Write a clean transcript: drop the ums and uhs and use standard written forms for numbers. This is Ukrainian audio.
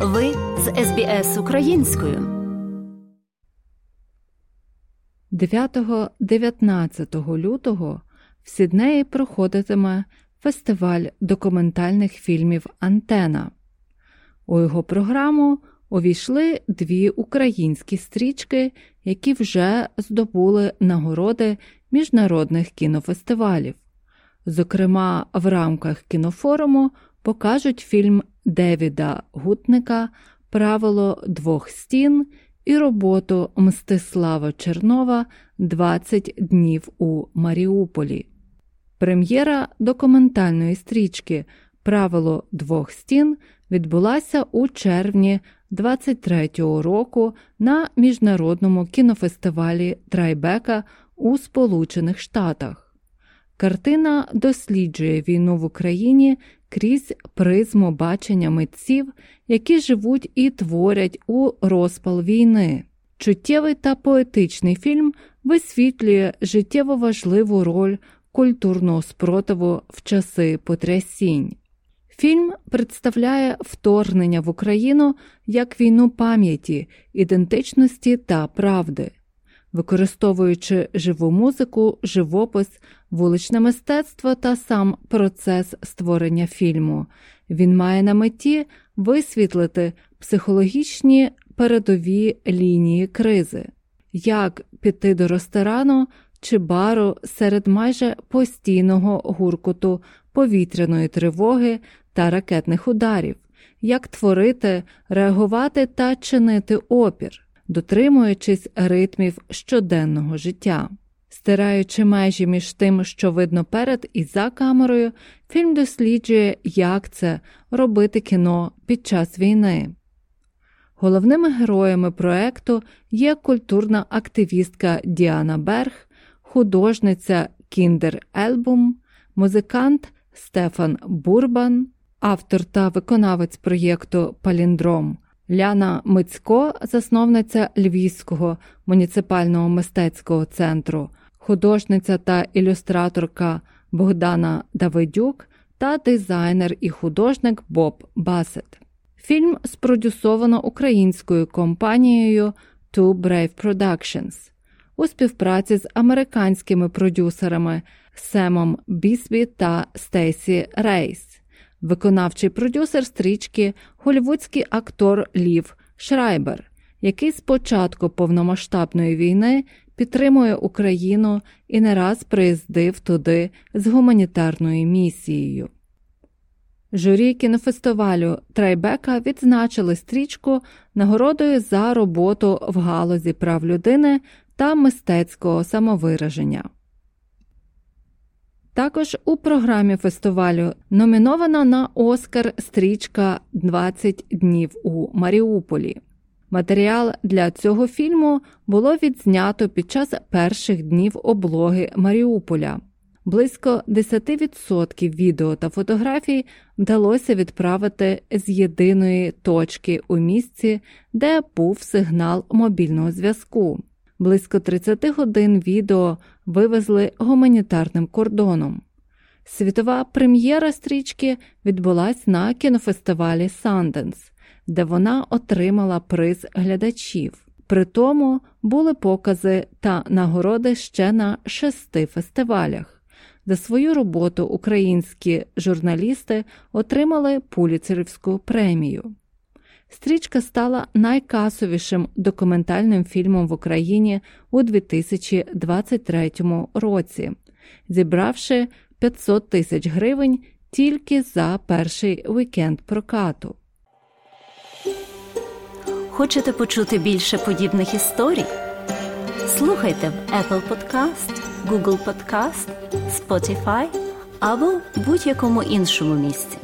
Ви з СБС Українською. 9-19 лютого в Сіднеї проходитиме фестиваль документальних фільмів «Антенна». У його програму увійшли дві українські стрічки, які вже здобули нагороди міжнародних кінофестивалів. Зокрема, в рамках кінофоруму покажуть фільм Девіда Гутника «Правило двох стін» і роботу Мстислава Чернова «20 днів у Маріуполі». Прем'єра документальної стрічки «Правило двох стін» відбулася у червні 23-го року на міжнародному кінофестивалі «Трайбека» у Сполучених Штатах. Картина досліджує війну в Україні крізь призму бачення митців, які живуть і творять у розпал війни. Чуттєвий та поетичний фільм висвітлює життєво важливу роль культурного спротиву в часи потрясінь. Фільм представляє вторгнення в Україну як війну пам'яті, ідентичності та правди. Використовуючи живу музику, живопис, вуличне мистецтво та сам процес створення фільму, він має на меті висвітлити психологічні передові лінії кризи. Як піти до ресторану чи бару серед майже постійного гуркоту повітряної тривоги та ракетних ударів, як творити, реагувати та чинити опір, дотримуючись ритмів щоденного життя. Стираючи межі між тим, що видно перед і за камерою, фільм досліджує, як це – робити кіно під час війни. Головними героями проекту є культурна активістка Діана Берг, художниця Kinder Album, музикант Стефан Бурбан, автор та виконавець проєкту «Паліндром» Ляна Мицько, засновниця Львівського муніципального мистецького центру, художниця та ілюстраторка Богдана Давидюк та дизайнер і художник Боб Басет. Фільм спродюсовано українською компанією Two Brave Productions у співпраці з американськими продюсерами Семом Бісбі та Стейсі Рейс. Виконавчий продюсер стрічки – голлівудський актор Лів Шрайбер, який з початку повномасштабної війни підтримує Україну і не раз приїздив туди з гуманітарною місією. Журі кінофестивалю «Трайбека» відзначили стрічку нагородою за роботу в галузі прав людини та мистецького самовираження. Також у програмі фестивалю номінована на Оскар стрічка «20 днів у Маріуполі». Матеріал для цього фільму було відзнято під час перших днів облоги Маріуполя. Близько 10% відео та фотографій вдалося відправити з єдиної точки у місці, де був сигнал мобільного зв'язку. Близько 30 годин відео вивезли гуманітарним кордоном. Світова прем'єра стрічки відбулась на кінофестивалі Sundance, де вона отримала приз глядачів. При тому були покази та нагороди ще на 6 фестивалях. За свою роботу українські журналісти отримали Пуліцерівську премію. Стрічка стала найкасовішим документальним фільмом в Україні у 2023 році, зібравши 500 тисяч гривень тільки за перший вікенд прокату. Хочете почути більше подібних історій? Слухайте в Apple Podcast, Google Podcast, Spotify або будь-якому іншому місці.